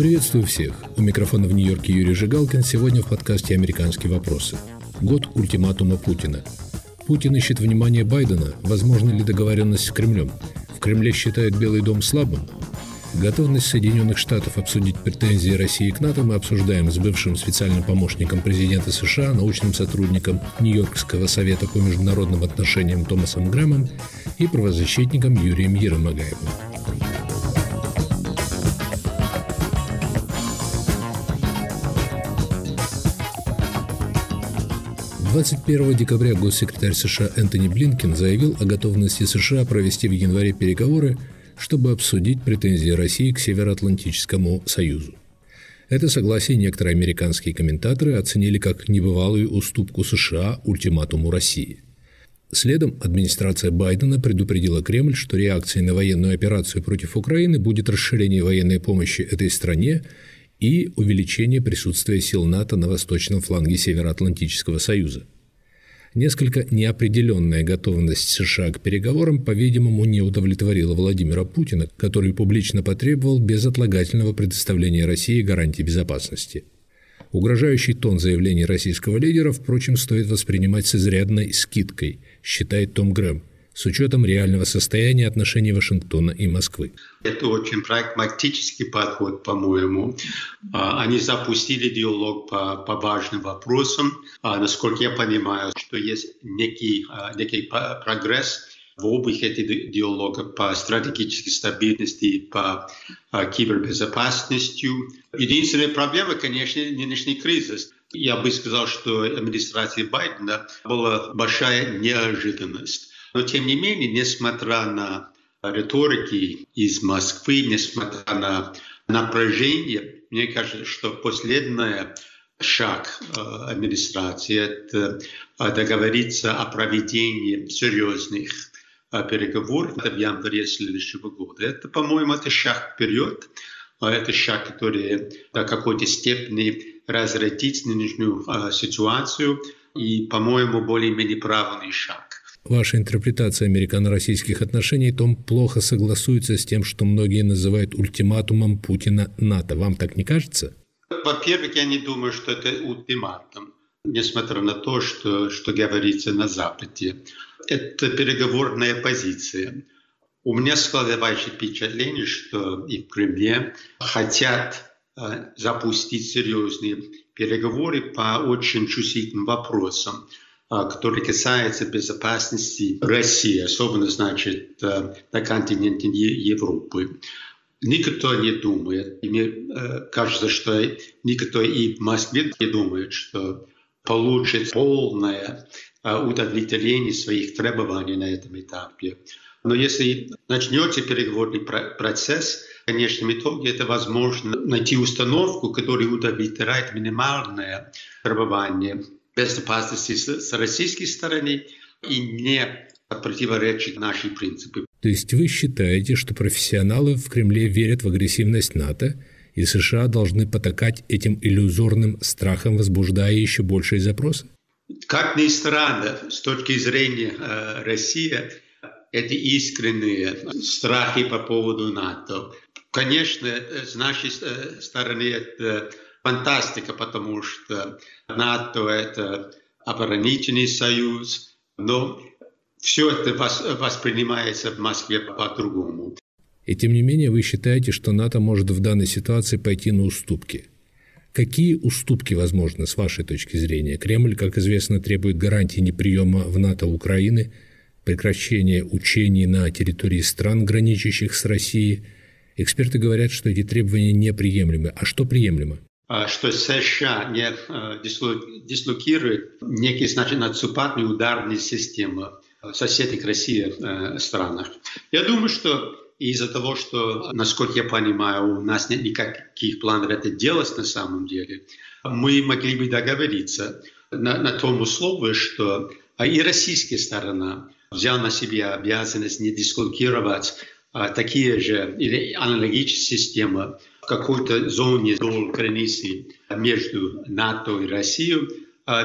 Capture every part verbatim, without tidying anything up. Приветствую всех. У микрофона в Нью-Йорке Юрий Жигалкин. Сегодня в подкасте «Американские вопросы». Год ультиматума Путина. Путин ищет внимание Байдена. Возможна ли договоренность с Кремлем? В Кремле считают Белый дом слабым? Готовность Соединенных Штатов обсудить претензии России к НАТО мы обсуждаем с бывшим специальным помощником президента США, научным сотрудником Нью-Йоркского совета по международным отношениям Томасом Грэмом и правозащитником Юрием Ярым-Агаевым. двадцать первого декабря госсекретарь США Энтони Блинкен заявил о готовности США провести в январе переговоры, чтобы обсудить претензии России к Североатлантическому Союзу. Это согласие некоторые американские комментаторы оценили как небывалую уступку США ультиматуму России. Следом администрация Байдена предупредила Кремль, что реакцией на военную операцию против Украины будет расширение военной помощи этой стране и увеличение присутствия сил НАТО на восточном фланге Североатлантического Союза. Несколько неопределенная готовность США к переговорам, по-видимому, не удовлетворила Владимира Путина, который публично потребовал безотлагательного предоставления России гарантий безопасности. Угрожающий тон заявлений российского лидера, впрочем, стоит воспринимать с изрядной скидкой, считает Том Грэм, с учетом реального состояния отношений Вашингтона и Москвы. Это очень прагматический подход, по-моему. Они запустили диалог по, по важным вопросам. Насколько я понимаю, что есть некий, некий прогресс в обоих этих диалогах по стратегической стабильности, по кибербезопасности. Единственная проблема, конечно, нынешний кризис. Я бы сказал, что администрация Байдена была большая неожиданность. Но, тем не менее, несмотря на риторики из Москвы, несмотря на напряжение, мне кажется, что последний шаг администрации – это договориться о проведении серьезных переговоров в январе следующего года. Это, по-моему, это шаг вперед. Это шаг, который до какой-то степени разрядит нынешнюю ситуацию и, по-моему, более-менее правильный шаг. Ваша интерпретация американо-российских отношений, Том, плохо согласуется с тем, что многие называют ультиматумом Путина НАТО. Вам так не кажется? Во-первых, я не думаю, что это ультиматум, несмотря на то, что, что говорится на Западе. Это переговорная позиция. У меня складывается впечатление, что и в Кремле хотят запустить серьезные переговоры по очень чувствительным вопросам, который касается безопасности России, особенно, значит, на континенте Европы. Никто не думает, и мне кажется, что никто и в Москве не думает, что получит полное удовлетворение своих требований на этом этапе. Но если начнется переговорный процесс, в конечном итоге это возможно найти установку, которая удовлетворяет минимальное требование безопасности с российской стороны и не противоречит нашим принципам. То есть вы считаете, что профессионалы в Кремле верят в агрессивность НАТО, и США должны потакать этим иллюзорным страхом, возбуждая еще большие запросы? Как ни странно, с точки зрения э, России, это искренние страхи по поводу НАТО. Конечно, с нашей стороны это фантастика, потому что НАТО – это оборонительный союз, но все это воспринимается в Москве по-другому. И тем не менее вы считаете, что НАТО может в данной ситуации пойти на уступки. Какие уступки возможны с вашей точки зрения? Кремль, как известно, требует гарантии неприема в НАТО Украины, прекращения учений на территории стран, граничащих с Россией. Эксперты говорят, что эти требования неприемлемы. А что приемлемо? Что США не дислокирует некие, значит, наступательные ударные системы в соседних России странах. Я думаю, что из-за того, что, насколько я понимаю, у нас нет никаких планов это делать на самом деле, мы могли бы договориться на, на том условии, что и российская сторона взяла на себя обязанность не дислокировать такие же или аналогичные системы в какой-то зоне вдоль границы между НАТО и Россией,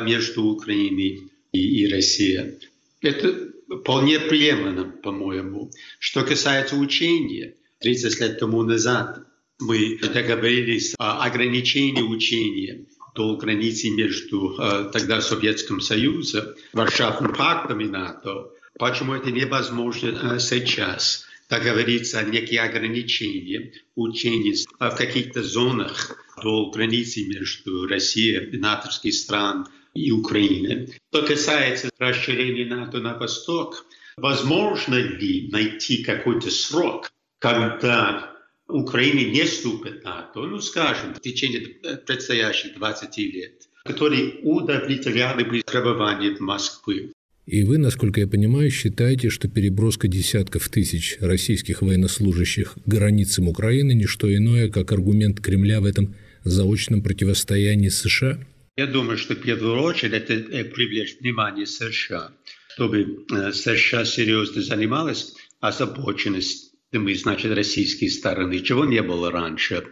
между Украиной и, и Россией. Это вполне приемлемо, по-моему. Что касается учения, тридцать лет тому назад мы договорились о ограничении учения до границы между тогда Советским Союзом, Варшавским пактом и НАТО. Почему это невозможно сейчас? Договориться о неких ограничениях учения в каких-то зонах до границы между Россией, натовских стран и Украиной. Что касается расширения НАТО на восток, возможно ли найти какой-то срок, когда Украина не вступит в НАТО, ну, скажем, в течение предстоящих двадцати лет, которые удовлетворяли бы требования Москвы? И вы, насколько я понимаю, считаете, что переброска десятков тысяч российских военнослужащих к границам Украины – не что иное, как аргумент Кремля в этом заочном противостоянии США? Я думаю, что в первую очередь это привлечь внимание США, чтобы США серьезно занималась озабоченностью, значит, российской стороны, чего не было раньше.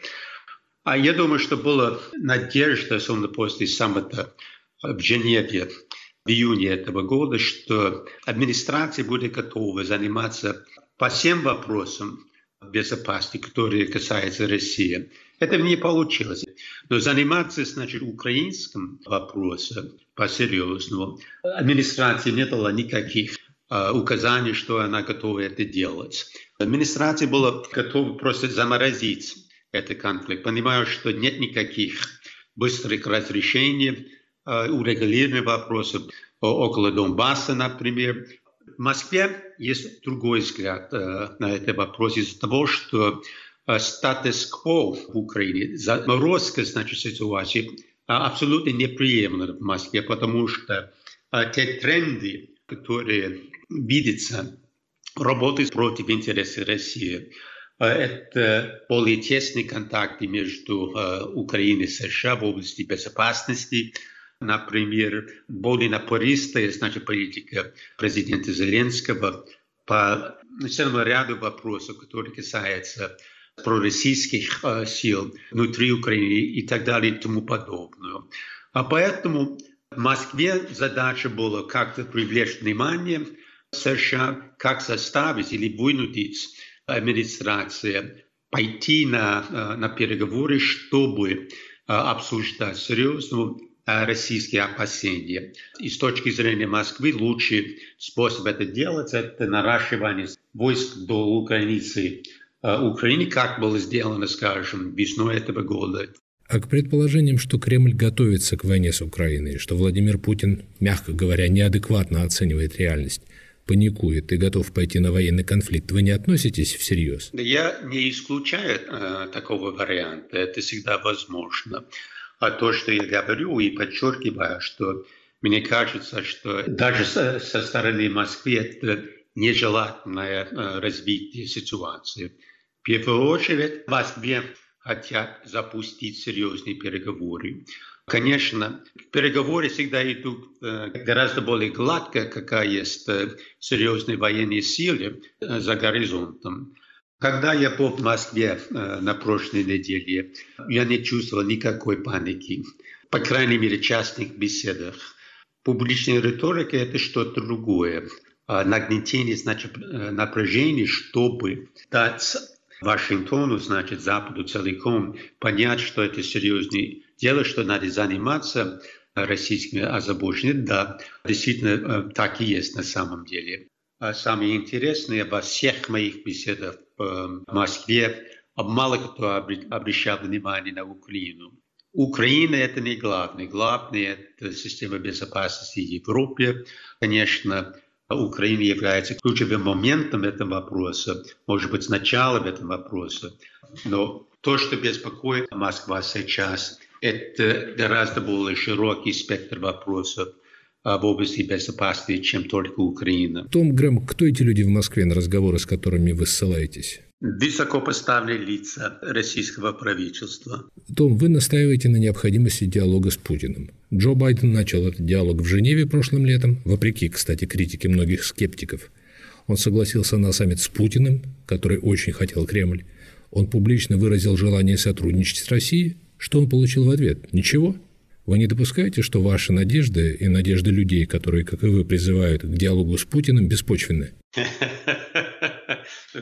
А я думаю, что была надежда, особенно после саммита в Женеве, в июне этого года, что администрация будет готова заниматься по всем вопросам безопасности, которые касаются России. Это не получилось. Но заниматься, значит, украинским вопросом по-серьезному администрация не дала никаких э, указаний, что она готова это делать. Администрация была готова просто заморозить этот конфликт, понимая, что нет никаких быстрых разрешений, урегулирование вопросов около Донбасса, например. В Москве есть другой взгляд на этот вопрос из-за того, что статус-кво в Украине, заморозка, значит, ситуации абсолютно неприемлема в Москве, потому что те тренды, которые видятся, работают против интересов России. Это более тесные контакты между Украиной и США в области безопасности, например, более напористая, значит, политика президента Зеленского по целому ряду вопросов, которые касаются пророссийских сил внутри Украины и так далее и тому подобное. А поэтому в Москве задача была как-то привлечь внимание США, как заставить или вынудить администрацию пойти на, на переговоры, чтобы обсуждать серьезно российские опасения. И с точки зрения Москвы лучший способ это делать – это наращивание войск до границы Украины, как было сделано, скажем, весной этого года. А к предположениям, что Кремль готовится к войне с Украиной, что Владимир Путин, мягко говоря, неадекватно оценивает реальность, паникует и готов пойти на военный конфликт, вы не относитесь всерьез? Я не исключаю э, такого варианта. Это всегда возможно. А то, что я говорю и подчеркиваю, что мне кажется, что даже со, со стороны Москвы это нежелательное развитие ситуации. В первую очередь, в Москве хотят запустить серьезные переговоры. Конечно, переговоры всегда идут гораздо более гладко, какая есть серьезные военные силы за горизонтом. Когда я был в Москве на прошлой неделе, я не чувствовал никакой паники, по крайней мере, в частных беседах. Публичная риторика – это что-то другое. Нагнетение, значит, напряжение, чтобы дать Вашингтону, значит, Западу целиком понять, что это серьезное дело, что надо заниматься российскими озабоченностями. Да, действительно, так и есть на самом деле. Самое интересное во всех моих беседах в Москве мало кто обращал внимание на Украину. Украина – это не главное. Главное – это система безопасности Европы. Конечно, Украина является ключевым моментом этого вопроса, может быть, началом этого вопроса. Но то, что беспокоит Москва сейчас, это гораздо более широкий спектр вопросов в области безопасности, чем только Украина. Том Грэм, кто эти люди в Москве, на разговоры с которыми вы ссылаетесь? Высокопоставленные лица российского правительства. Том, вы настаиваете на необходимости диалога с Путиным. Джо Байден начал этот диалог в Женеве прошлым летом, вопреки, кстати, критике многих скептиков. Он согласился на саммит с Путиным, который очень хотел Кремль. Он публично выразил желание сотрудничать с Россией. Что он получил в ответ? Ничего. Вы не допускаете, что ваши надежды и надежды людей, которые, как и вы, призывают к диалогу с Путиным, беспочвенны?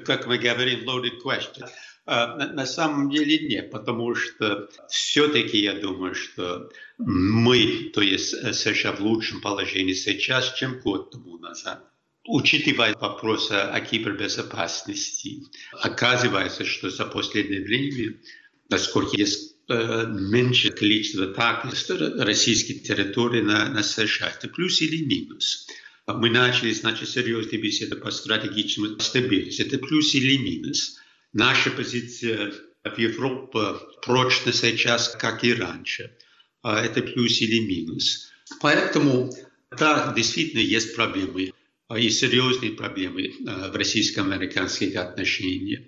Как мы говорим, loaded question. На самом деле нет, потому что все-таки я думаю, что мы, то есть США, в лучшем положении сейчас, чем год тому назад. Учитывая вопросы о кибербезопасности, оказывается, что за последнее время, насколько есть меньше количество атак с российской территории на, на США, это плюс или минус. Мы начали, значит, серьезные беседы по стратегическому стабильности, это плюс или минус. Наша позиция в Европе прочна сейчас, как и раньше. Это плюс или минус. Поэтому, да, действительно есть проблемы, и серьезные проблемы в российско-американских отношениях.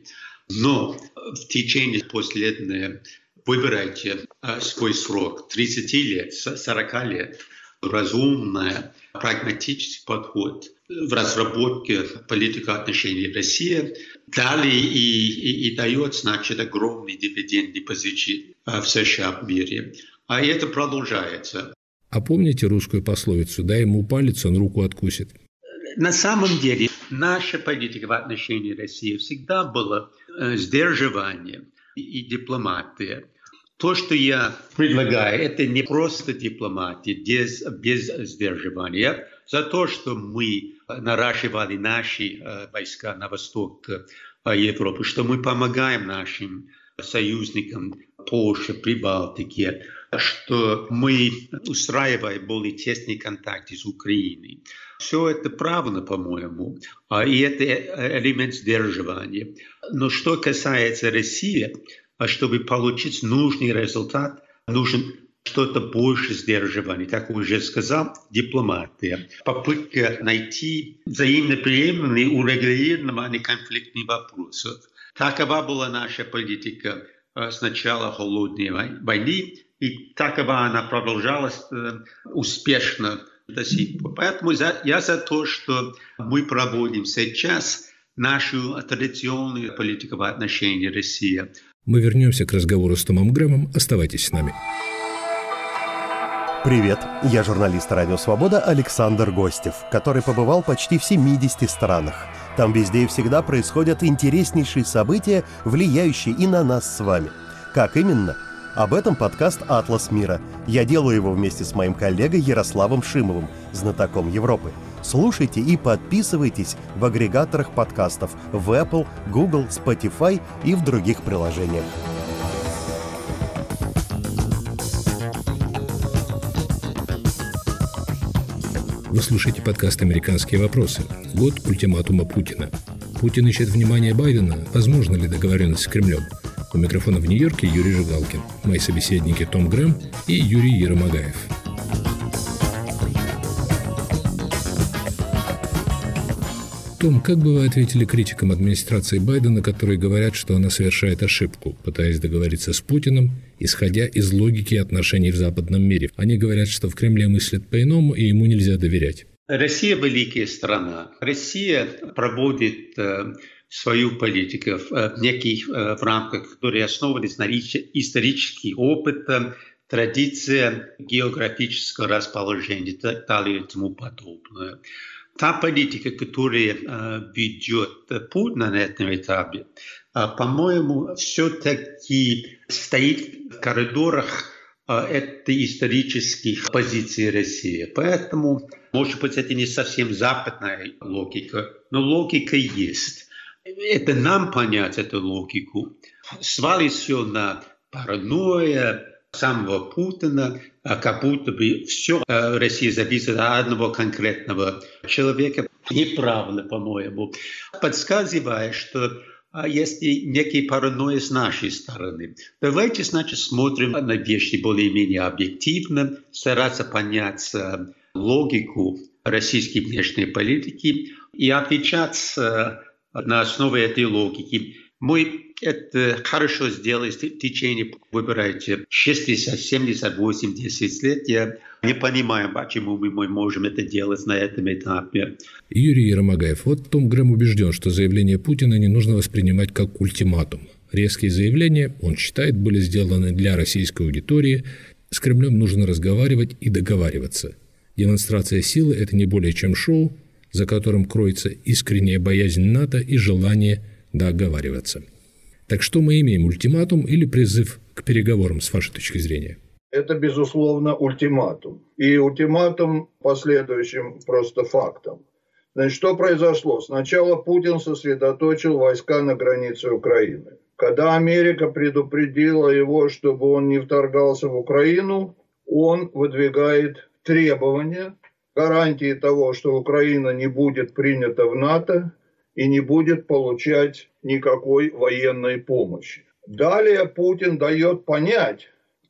Но в течение последних, выбирайте свой срок, тридцать лет, сорок лет, разумный, прагматический подход в разработке политики отношений России дали и, и, и дает, значит, огромные дивиденды позиции в США в мире. А это продолжается. А помните русскую пословицу «дай ему палец, он руку откусит»? На самом деле наша политика в отношении России всегда была сдерживание и дипломатия. То, что я предлагаю, это не просто дипломатия без, без сдерживания. За то, что мы наращивали наши войска на восток Европы, что мы помогаем нашим союзникам Польше, Прибалтике, что мы устраиваем более тесные контакты с Украиной. Все это правильно, по-моему, и это элемент сдерживания. Но что касается России, чтобы получить нужный результат, нужен что-то больше сдерживания, как уже сказал, дипломатия. Попытка найти взаимно приемлемые урегулированные конфликтные вопросы. Такова была наша политика с начала холодной войны, и такова она продолжалась успешно до сих пор. Поэтому я за то, что мы проводим сейчас нашу традиционную политику в отношении России. Мы вернемся к разговору с Томом Грэмом. Оставайтесь с нами. Привет, я журналист «Радио Свобода» Александр Гостев, который побывал почти в семидесяти странах. Там везде и всегда происходят интереснейшие события, влияющие и на нас с вами. Как именно? Об этом подкаст «Атлас мира». Я делаю его вместе с моим коллегой Ярославом Шимовым, знатоком Европы. Слушайте и подписывайтесь в агрегаторах подкастов в Apple, Google, Spotify и в других приложениях. Вы слушаете подкаст «Американские вопросы». Год ультиматума Путина. Путин ищет внимание Байдена. Возможно ли договоренность с Кремлем? У микрофона в Нью-Йорке Юрий Жигалкин. Мои собеседники Том Грэм и Юрий Ярым-Агаев. Том, как бы вы ответили критикам администрации Байдена, которые говорят, что она совершает ошибку, пытаясь договориться с Путиным, исходя из логики отношений в западном мире? Они говорят, что в Кремле мыслят по-иному, и ему нельзя доверять. Россия – великая страна. Россия проводит свою политику в неких в рамках, которые основывались на исторический опыт, традициях, географического расположения и так далее и тому подобное. Та политика, которая ведет Путин на этом этапе, по-моему, все-таки стоит в коридорах этой исторической позиции России. Поэтому, может быть, это не совсем западная логика, но логика есть. Это нам понять эту логику. Свалить все на паранойю самого Путина, как будто бы все в России зависит от одного конкретного человека. Неправильно, по-моему. Подсказывая, что есть некие паранойи с нашей стороны. Давайте, значит, смотрим на вещи более-менее объективно, стараться понять логику российской внешней политики и отвечать на основе этой логики. Мы это хорошо сделали в течение, выбирайте, шестьдесят, семьдесят, восемьдесят лет. Я не понимаю, почему мы можем это делать на этом этапе. Юрий Ярым-Агаев, вот Том Грэм убежден, что заявление Путина не нужно воспринимать как ультиматум. Резкие заявления, он считает, были сделаны для российской аудитории. С Кремлем нужно разговаривать и договариваться. Демонстрация силы – это не более чем шоу, за которым кроется искренняя боязнь НАТО и желание договариваться. Так что мы имеем, ультиматум или призыв к переговорам, с вашей точки зрения? Это, безусловно, ультиматум. И ультиматум по следующим просто фактам. Значит, что произошло? Сначала Путин сосредоточил войска на границе Украины. Когда Америка предупредила его, чтобы он не вторгался в Украину, он выдвигает требования, гарантии того, что Украина не будет принята в НАТО и не будет получать никакой военной помощи. Далее Путин дает понять,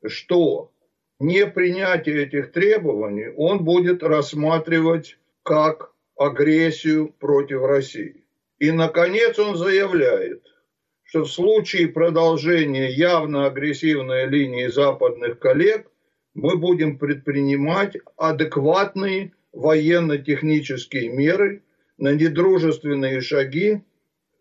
что непринятие этих требований он будет рассматривать как агрессию против России. И, наконец, он заявляет, что в случае продолжения явно агрессивной линии западных коллег мы будем предпринимать адекватные военно-технические меры, на недружественные шаги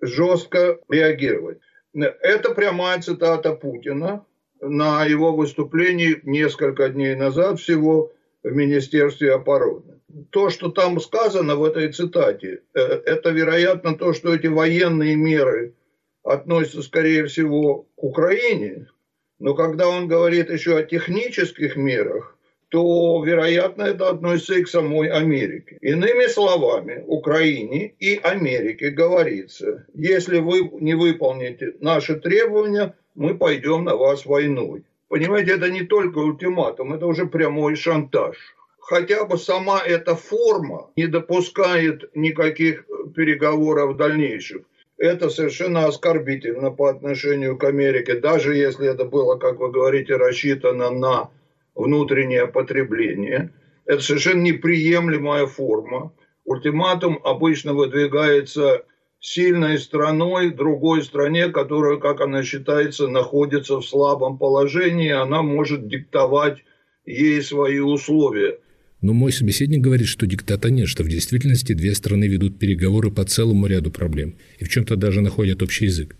жестко реагировать. Это прямая цитата Путина на его выступлении несколько дней назад всего в Министерстве обороны. То, что там сказано в этой цитате, это, вероятно, то, что эти военные меры относятся, скорее всего, к Украине. Но когда он говорит еще о технических мерах, то, вероятно, это относится и к самой Америке. Иными словами, Украине и Америке говорится, если вы не выполните наши требования, мы пойдем на вас войной. Понимаете, это не только ультиматум, это уже прямой шантаж. Хотя бы сама эта форма не допускает никаких переговоров дальнейших. Это совершенно оскорбительно по отношению к Америке, даже если это было, как вы говорите, рассчитано на внутреннее потребление. Это совершенно неприемлемая форма. Ультиматум обычно выдвигается сильной страной, другой стране, которая, как она считается, находится в слабом положении, она может диктовать ей свои условия. Но мой собеседник говорит, что диктата нет, что в действительности две страны ведут переговоры по целому ряду проблем и в чем-то даже находят общий язык.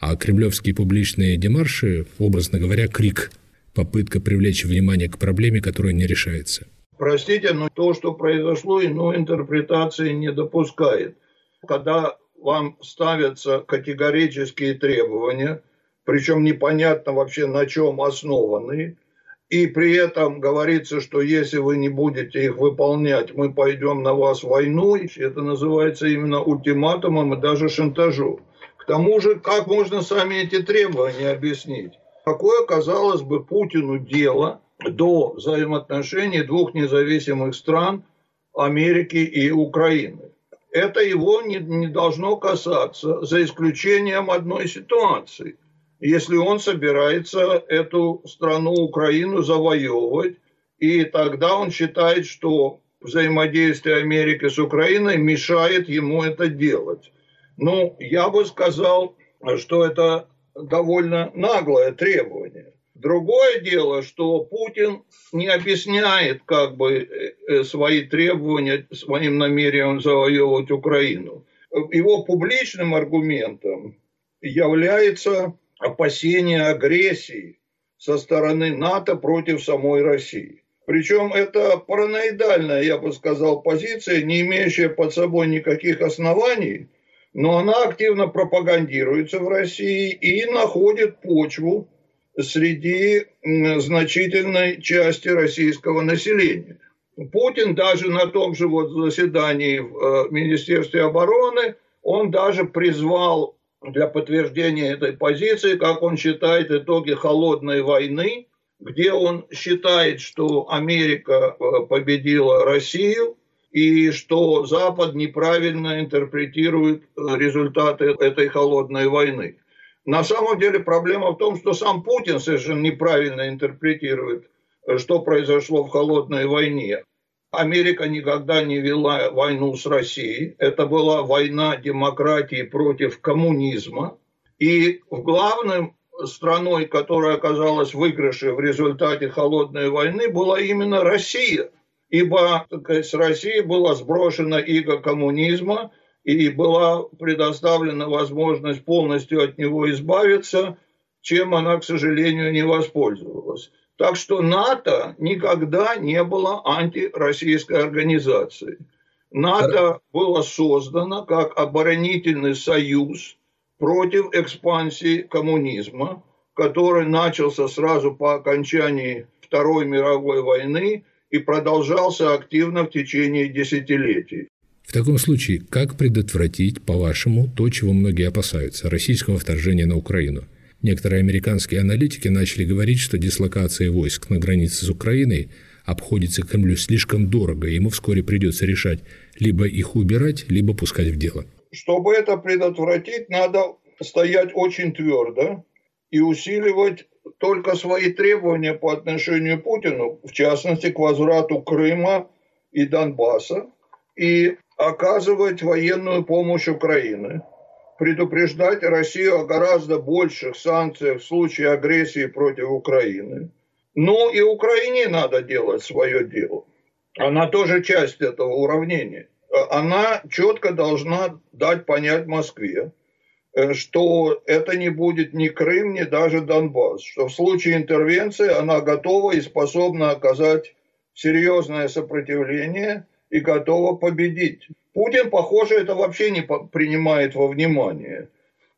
А кремлевские публичные демарши, образно говоря, крик, попытка привлечь внимание к проблеме, которая не решается. Простите, но то, что произошло, иной интерпретации не допускает. Когда вам ставятся категорические требования, причем непонятно вообще на чем основаны, и при этом говорится, что если вы не будете их выполнять, мы пойдем на вас войной, это называется именно ультиматумом и даже шантажом. К тому же, как можно сами эти требования объяснить? Какое, казалось бы, Путину дело до взаимоотношений двух независимых стран Америки и Украины? Это его не, не должно касаться, за исключением одной ситуации. Если он собирается эту страну, Украину, завоевывать, и тогда он считает, что взаимодействие Америки с Украиной мешает ему это делать. Ну, я бы сказал, что это довольно наглое требование. Другое дело, что Путин не объясняет как бы свои требования, своим намерением завоевывать Украину. Его публичным аргументом является опасение агрессии со стороны НАТО против самой России. Причем это параноидальная, я бы сказал, позиция, не имеющая под собой никаких оснований, но она активно пропагандируется в России и находит почву среди значительной части российского населения. Путин даже на том же вот заседании в Министерстве обороны, он даже призвал для подтверждения этой позиции, как он считает, итоги холодной войны, где он считает, что Америка победила Россию, и что Запад неправильно интерпретирует результаты этой холодной войны. На самом деле проблема в том, что сам Путин совершенно неправильно интерпретирует, что произошло в холодной войне. Америка никогда не вела войну с Россией. Это была война демократии против коммунизма. И главной страной, которая оказалась в выигрыше в результате холодной войны, была именно Россия. Ибо с России была сброшена иго коммунизма и была предоставлена возможность полностью от него избавиться, чем она, к сожалению, не воспользовалась. Так что НАТО никогда не было антироссийской организацией. НАТО было создано как оборонительный союз против экспансии коммунизма, который начался сразу по окончании Второй мировой войны и продолжался активно в течение десятилетий. В таком случае, как предотвратить, по-вашему, то, чего многие опасаются – российского вторжения на Украину? Некоторые американские аналитики начали говорить, что дислокация войск на границе с Украиной обходится Кремлю слишком дорого, и ему вскоре придется решать либо их убирать, либо пускать в дело. Чтобы это предотвратить, надо стоять очень твердо и усиливать только свои требования по отношению к Путину, в частности, к возврату Крыма и Донбасса, и оказывать военную помощь Украине, предупреждать Россию о гораздо больших санкциях в случае агрессии против Украины. Ну и Украине надо делать свое дело. Она тоже часть этого уравнения. Она четко должна дать понять Москве, что это не будет ни Крым, ни даже Донбасс, что в случае интервенции она готова и способна оказать серьезное сопротивление и готова победить. Путин, похоже, это вообще не принимает во внимание.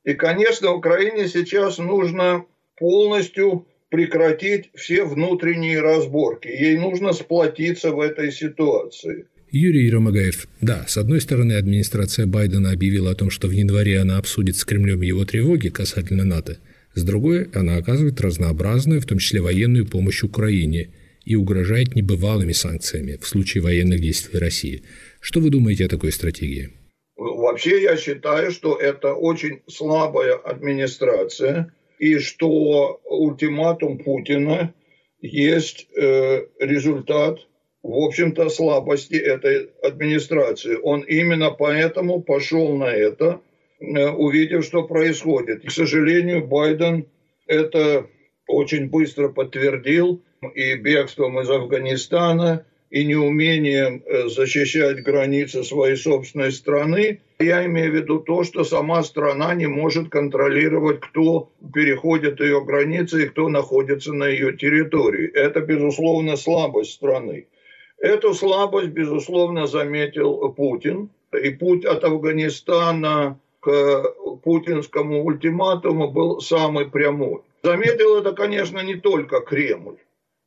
И, конечно, Украине сейчас нужно полностью прекратить все внутренние разборки. Ей нужно сплотиться в этой ситуации. Юрий Ярым-Агаев. Да, с одной стороны, администрация Байдена объявила о том, что в январе она обсудит с Кремлем его тревоги касательно НАТО. С другой, она оказывает разнообразную, в том числе военную, помощь Украине и угрожает небывалыми санкциями в случае военных действий России. Что вы думаете о такой стратегии? Вообще, я считаю, что это очень слабая администрация, и что ультиматум Путина есть э, результат, в общем-то, слабости этой администрации. Он именно поэтому пошел на это, э, увидев, что происходит. И, к сожалению, Байден это очень быстро подтвердил и бегством из Афганистана, и неумением защищать границы своей собственной страны. Я имею в виду то, что сама страна не может контролировать, кто переходит ее границы и кто находится на ее территории. Это, безусловно, слабость страны. Эту слабость, безусловно, заметил Путин. И путь от Афганистана к путинскому ультиматуму был самый прямой. Заметил это, конечно, не только Кремль.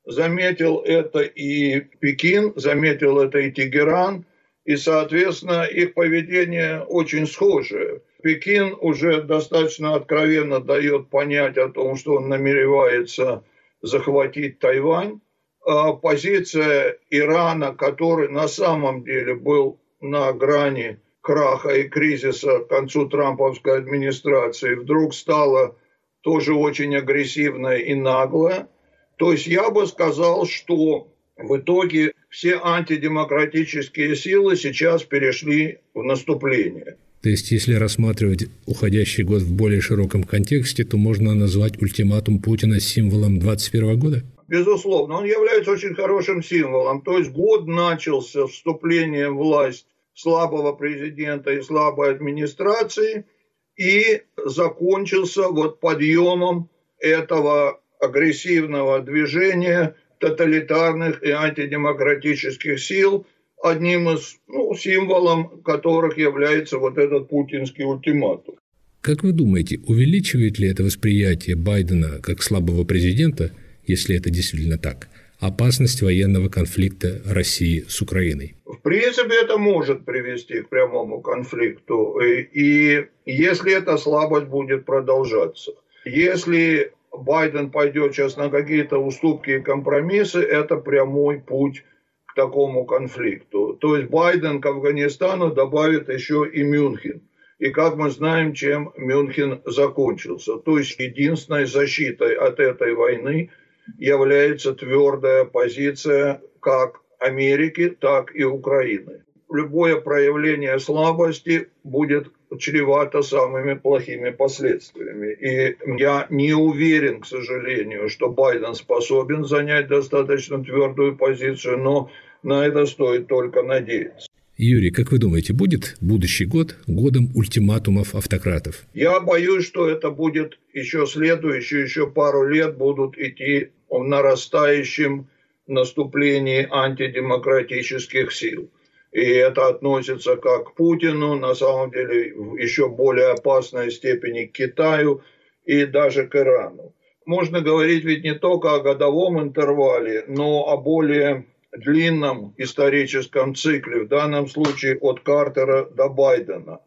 Заметил это и Пекин, заметил это и Тегеран, и, соответственно, их поведение очень схожее. Пекин уже достаточно откровенно дает понять о том, что он намеревается захватить Тайвань. А позиция Ирана, который на самом деле был на грани краха и кризиса к концу трамповской администрации, вдруг стала тоже очень агрессивная и наглая. То есть я бы сказал, что в итоге все антидемократические силы сейчас перешли в наступление. То есть если рассматривать уходящий год в более широком контексте, то можно назвать ультиматум Путина символом двадцать первого года? Безусловно, он является очень хорошим символом. То есть год начался вступлением в власть слабого президента и слабой администрации и закончился вот подъемом этого агрессивного движения тоталитарных и антидемократических сил, одним из ну, символом которых является вот этот путинский ультиматум. Как вы думаете, увеличивает ли это восприятие Байдена как слабого президента, если это действительно так, опасность военного конфликта России с Украиной? В принципе, это может привести к прямому конфликту, и, и если эта слабость будет продолжаться. Если Байден пойдет сейчас на какие-то уступки и компромиссы, это прямой путь к такому конфликту. То есть Байден к Афганистану добавит еще и Мюнхен. И как мы знаем, чем Мюнхен закончился. То есть единственной защитой от этой войны является твердая позиция как Америки, так и Украины. Любое проявление слабости будет чревато самыми плохими последствиями. И я не уверен, к сожалению, что Байден способен занять достаточно твердую позицию, но на это стоит только надеяться. Юрий, как вы думаете, будет будущий год годом ультиматумов автократов? Я боюсь, что это будет еще следующие, еще пару лет будут идти в нарастающем наступлении антидемократических сил. И это относится как к Путину, на самом деле в еще более опасной степени к Китаю и даже к Ирану. Можно говорить ведь не только о годовом интервале, но о более длинном историческом цикле, в данном случае от Картера до Байдена.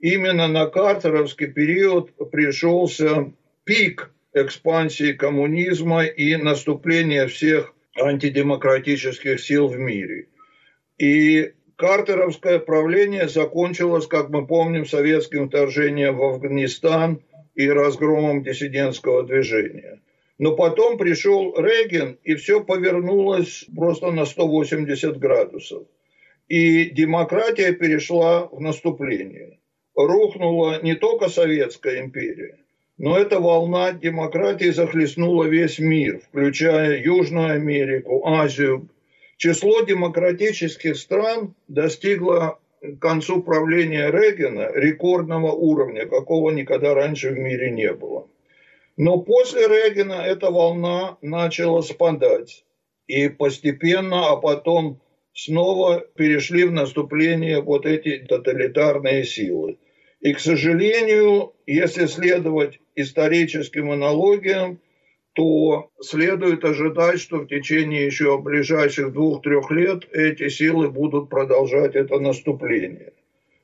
Именно на картеровский период пришелся пик экспансии коммунизма и наступления всех антидемократических сил в мире. И картеровское правление закончилось, как мы помним, советским вторжением в Афганистан и разгромом диссидентского движения. Но потом пришел Рейган, и все повернулось просто на сто восемьдесят градусов. И демократия перешла в наступление. Рухнула не только Советская империя, но эта волна демократии захлестнула весь мир, включая Южную Америку, Азию. Число демократических стран достигло к концу правления Рейгана рекордного уровня, какого никогда раньше в мире не было. Но после Рейгана эта волна начала спадать. И постепенно, а потом снова перешли в наступление вот эти тоталитарные силы. И, к сожалению, если следовать историческим аналогиям, то следует ожидать, что в течение еще ближайших двух-трех лет эти силы будут продолжать это наступление.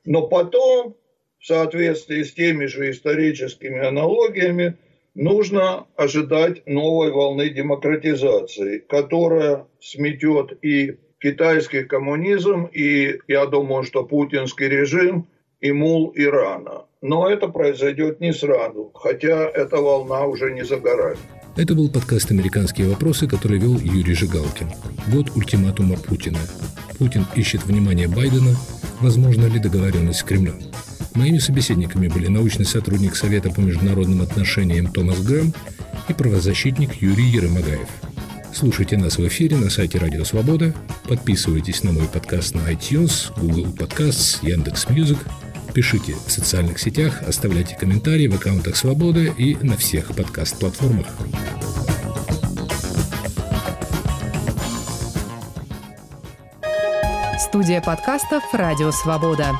Но потом, в соответствии с теми же историческими аналогиями, нужно ожидать новой волны демократизации, которая сметет и китайский коммунизм, и, я думаю, что путинский режим, и мул Ирана. Но это произойдет не сразу, хотя эта волна уже не за горами. Это был подкаст «Американские вопросы», который вел Юрий Жигалкин. Год ультиматума Путина. Путин ищет внимание Байдена. Возможно ли договоренность с Кремлем? Моими собеседниками были научный сотрудник Совета по международным отношениям Томас Грэм и правозащитник Юрий Ярым-Агаев. Слушайте нас в эфире на сайте Радио Свобода. Подписывайтесь на мой подкаст на iTunes, Google Podcasts, Яндекс.Мьюзик. Пишите в социальных сетях, оставляйте комментарии в аккаунтах «Свобода» и на всех подкаст-платформах. Студия подкастов «Радио Свобода».